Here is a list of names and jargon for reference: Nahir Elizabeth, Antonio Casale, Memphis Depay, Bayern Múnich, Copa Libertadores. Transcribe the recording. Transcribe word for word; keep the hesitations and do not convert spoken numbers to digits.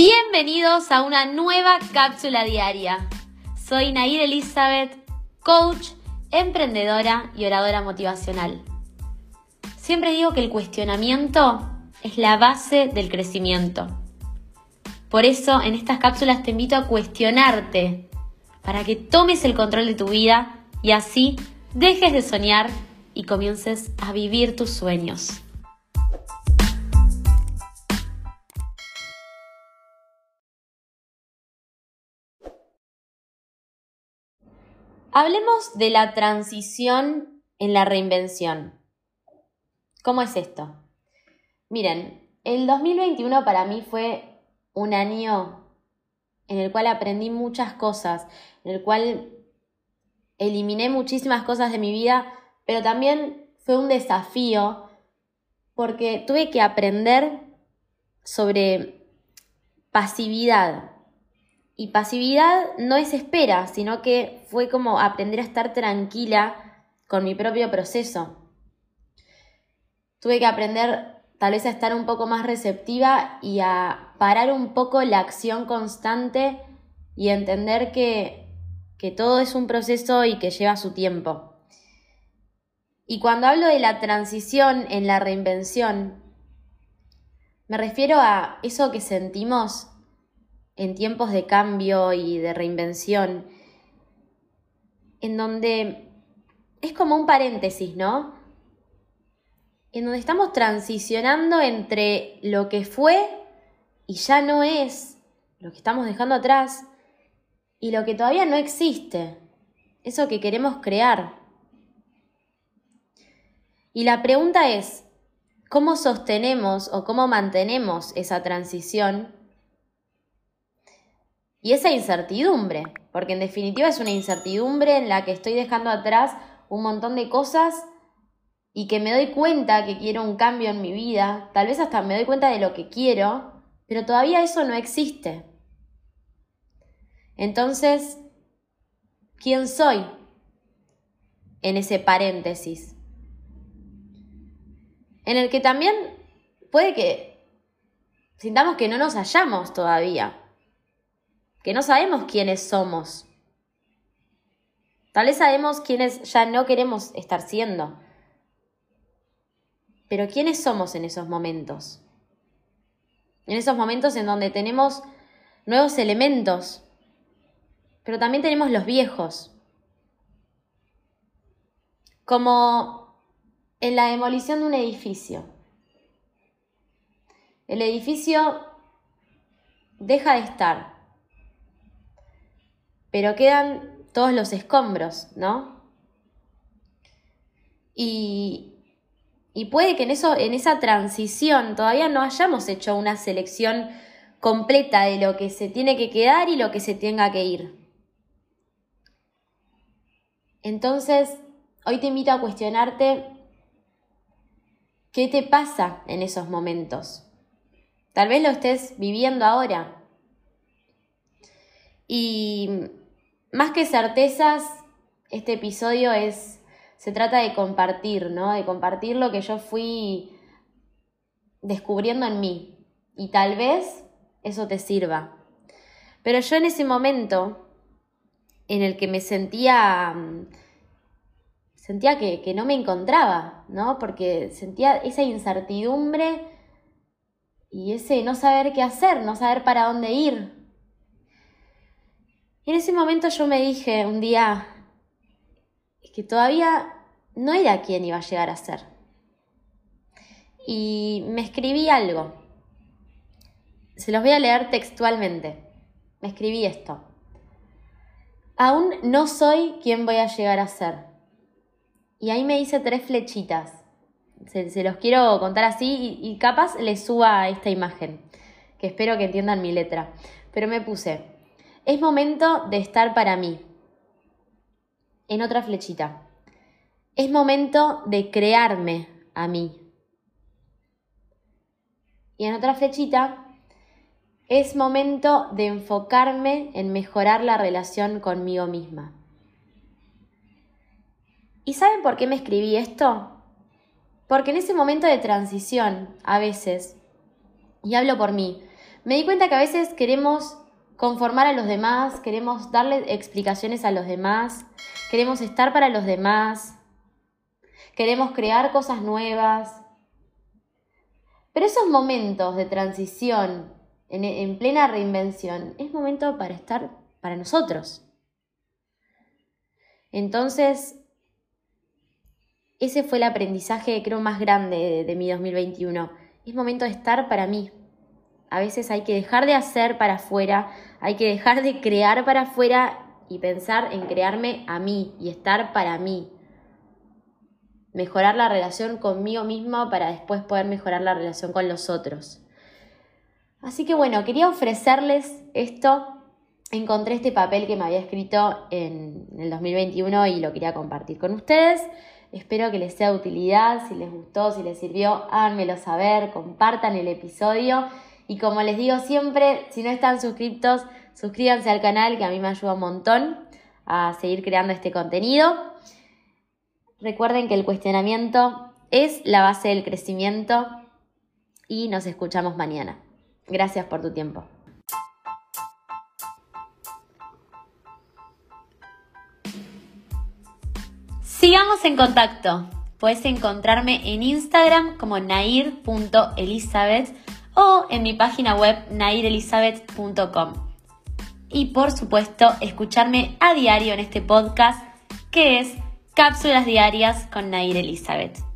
Bienvenidos a una nueva cápsula diaria. Soy Nahir Elizabeth, coach, emprendedora y oradora motivacional. Siempre digo que el cuestionamiento es la base del crecimiento. Por eso en estas cápsulas te invito a cuestionarte para que tomes el control de tu vida y así dejes de soñar y comiences a vivir tus sueños. Hablemos de la transición en la reinvención. ¿Cómo es esto? Miren, el dos mil veintiuno para mí fue un año en el cual aprendí muchas cosas, en el cual eliminé muchísimas cosas de mi vida, pero también fue un desafío porque tuve que aprender sobre pasividad. Y pasividad no es espera, sino que fue como aprender a estar tranquila con mi propio proceso. Tuve que aprender tal vez a estar un poco más receptiva y a parar un poco la acción constante y entender que, que todo es un proceso y que lleva su tiempo. Y cuando hablo de la transición en la reinvención, me refiero a eso que sentimos en tiempos de cambio y de reinvención, en donde es como un paréntesis, ¿no? En donde estamos transicionando entre lo que fue y ya no es, lo que estamos dejando atrás, y lo que todavía no existe, eso que queremos crear. Y la pregunta es, ¿cómo sostenemos o cómo mantenemos esa transición? Y esa incertidumbre, porque en definitiva es una incertidumbre en la que estoy dejando atrás un montón de cosas y que me doy cuenta que quiero un cambio en mi vida, tal vez hasta me doy cuenta de lo que quiero, pero todavía eso no existe. Entonces, ¿quién soy en ese paréntesis? En el que también puede que sintamos que no nos hallamos todavía, que no sabemos quiénes somos. Tal vez sabemos quiénes ya no queremos estar siendo. Pero ¿quiénes somos en esos momentos? En esos momentos en donde tenemos nuevos elementos, pero también tenemos los viejos. Como en la demolición de un edificio. El edificio deja de estar, pero quedan todos los escombros, ¿no? Y, y puede que en, eso, en esa transición todavía no hayamos hecho una selección completa de lo que se tiene que quedar y lo que se tenga que ir. Entonces, hoy te invito a cuestionarte qué te pasa en esos momentos. Tal vez lo estés viviendo ahora. Y más que certezas, este episodio es se trata de compartir, ¿no? De compartir lo que yo fui descubriendo en mí. Y tal vez eso te sirva. Pero yo en ese momento en el que me sentía, sentía que, que no me encontraba, ¿no? Porque sentía esa incertidumbre y ese no saber qué hacer, no saber para dónde ir. Y en ese momento yo me dije un día que todavía no era quien iba a llegar a ser. Y me escribí algo. Se los voy a leer textualmente. Me escribí esto. Aún no soy quien voy a llegar a ser. Y ahí me hice tres flechitas. Se, se los quiero contar así y, y capaz les suba esta imagen, que espero que entiendan mi letra. Pero me puse... Es momento de estar para mí. En otra flechita. Es momento de crearme a mí. Y en otra flechita. Es momento de enfocarme en mejorar la relación conmigo misma. ¿Y saben por qué me escribí esto? Porque en ese momento de transición, a veces, y hablo por mí, Me di cuenta que a veces queremos conformar a los demás, queremos darle explicaciones a los demás, queremos estar para los demás, queremos crear cosas nuevas. Pero esos momentos de transición, en, en plena reinvención, es momento para estar para nosotros. Entonces, ese fue el aprendizaje, creo, más grande de, de mi dos mil veintiuno. Es momento de estar para mí. A veces hay que dejar de hacer para afuera, hay que dejar de crear para afuera y pensar en crearme a mí y estar para mí. Mejorar la relación conmigo misma para después poder mejorar la relación con los otros. Así que bueno, quería ofrecerles esto. Encontré este papel que me había escrito en el dos mil veintiuno y lo quería compartir con ustedes. Espero que les sea de utilidad. Si les gustó, si les sirvió, háganmelo saber, compartan el episodio. Y como les digo siempre, si no están suscriptos, suscríbanse al canal, que a mí me ayuda un montón a seguir creando este contenido. Recuerden que el cuestionamiento es la base del crecimiento y nos escuchamos mañana. Gracias por tu tiempo. Sigamos en contacto. Puedes encontrarme en Instagram como nahir punto elizabeth o en mi página web nahir elizabeth punto com. Y por supuesto, escucharme a diario en este podcast que es Cápsulas Diarias con Nahir Elizabeth.